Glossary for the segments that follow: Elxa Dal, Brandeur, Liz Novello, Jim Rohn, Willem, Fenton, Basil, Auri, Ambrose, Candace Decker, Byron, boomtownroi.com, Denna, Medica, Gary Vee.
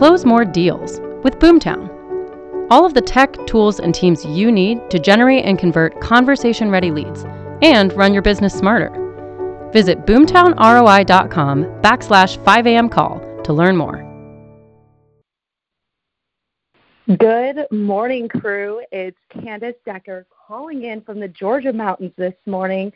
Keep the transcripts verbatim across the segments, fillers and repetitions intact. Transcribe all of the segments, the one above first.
close more deals with Boomtown. All of the tech, tools, and teams you need to generate and convert conversation-ready leads and run your business smarter. Visit boomtownroi.com backslash 5am call to learn more. Good morning, crew. It's Candace Decker calling in from the Georgia mountains this morning.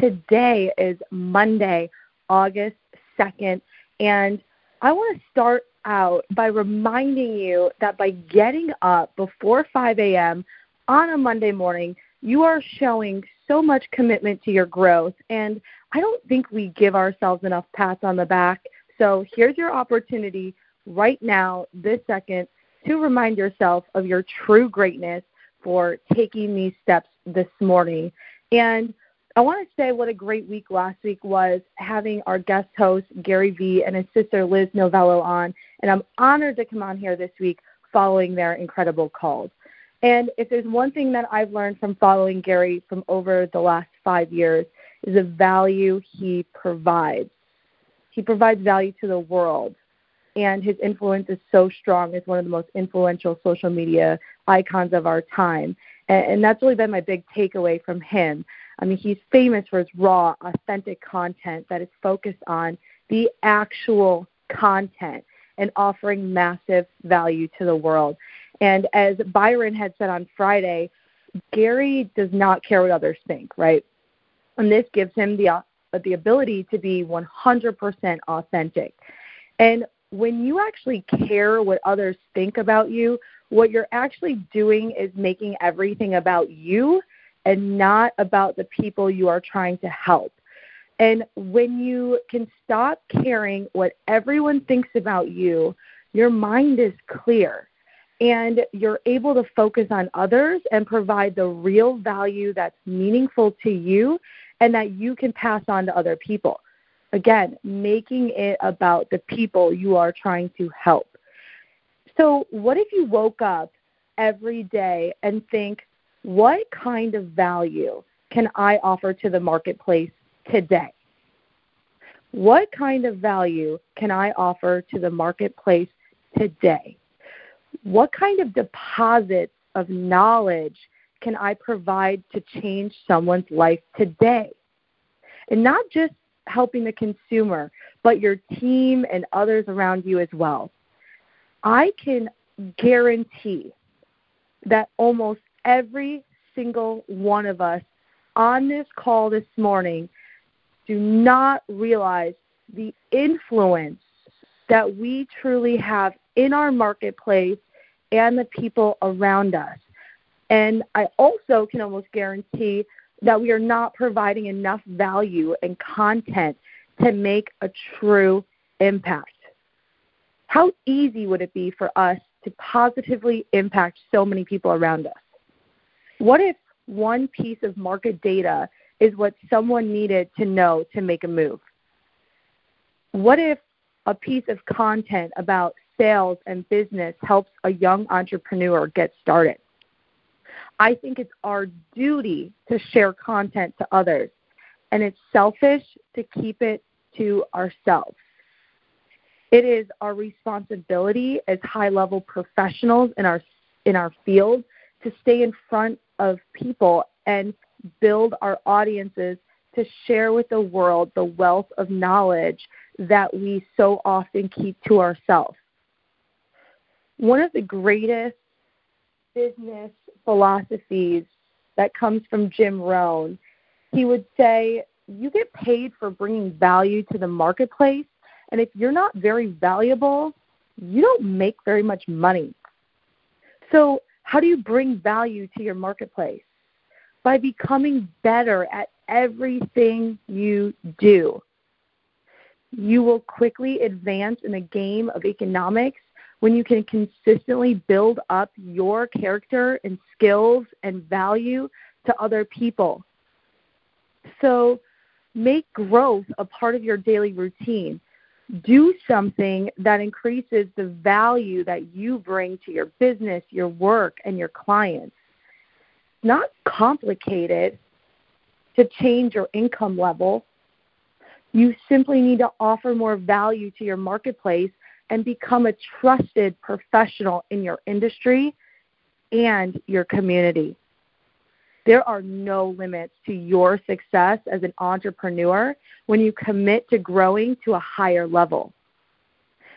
Today is Monday, August second, and I want to start out by reminding you that by getting up before five a.m. on a Monday morning, you are showing so much commitment to your growth, and I don't think we give ourselves enough pats on the back. So here's your opportunity right now, this second, to remind yourself of your true greatness for taking these steps this morning. And I want to say what a great week last week was, having our guest host, Gary Vee, and his sister, Liz Novello, on. And I'm honored to come on here this week following their incredible calls. And if there's one thing that I've learned from following Gary from over the last five years is the value he provides. He provides value to the world. And his influence is so strong. It's one of the most influential social media icons of our time. And, and that's really been my big takeaway from him. I mean, he's famous for his raw, authentic content that is focused on the actual content and offering massive value to the world. And as Byron had said on Friday, Gary does not care what others think, right? And this gives him the, the ability to be one hundred percent authentic. And when you actually care what others think about you, what you're actually doing is making everything about you and not about the people you are trying to help. And when you can stop caring what everyone thinks about you, your mind is clear and you're able to focus on others and provide the real value that's meaningful to you and that you can pass on to other people. Again, making it about the people you are trying to help. So what if you woke up every day and think, what kind of value can I offer to the marketplace today? What kind of value can I offer to the marketplace today? What kind of deposits of knowledge can I provide to change someone's life today? And not just helping the consumer, but your team and others around you as well. I can guarantee that almost every single one of us on this call this morning do not realize the influence that we truly have in our marketplace and the people around us. And I also can almost guarantee that we are not providing enough value and content to make a true impact. How easy would it be for us to positively impact so many people around us? What if one piece of market data is what someone needed to know to make a move? What if a piece of content about sales and business helps a young entrepreneur get started? I think it's our duty to share content to others, and it's selfish to keep it to ourselves. It is our responsibility as high-level professionals in our in our field to stay in front of people and build our audiences to share with the world the wealth of knowledge that we so often keep to ourselves. One of the greatest business philosophies that comes from Jim Rohn, he would say, you get paid for bringing value to the marketplace, and if you're not very valuable, you don't make very much money. So how do you bring value to your marketplace? By becoming better at everything you do. You will quickly advance in the game of economics when you can consistently build up your character and skills and value to other people. So make growth a part of your daily routine. Do something that increases the value that you bring to your business, your work, and your clients. It's not complicated to change your income level. You simply need to offer more value to your marketplace and become a trusted professional in your industry and your community. There are no limits to your success as an entrepreneur when you commit to growing to a higher level.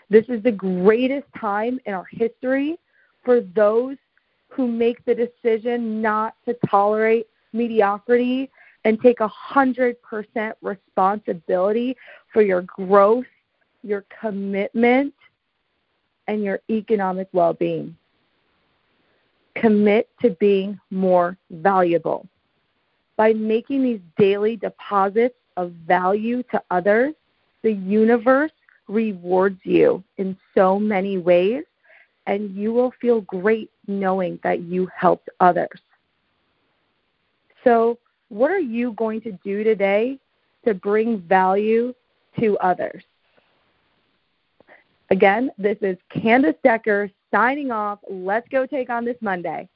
This is the greatest time in our history for those who make the decision not to tolerate mediocrity and take one hundred percent responsibility for your growth, your commitment, and your economic well-being. Commit to being more valuable. By making these daily deposits of value to others, the universe rewards you in so many ways, and you will feel great knowing that you helped others. So what are you going to do today to bring value to others? Again, this is Candace Decker signing off. Let's go take on this Monday.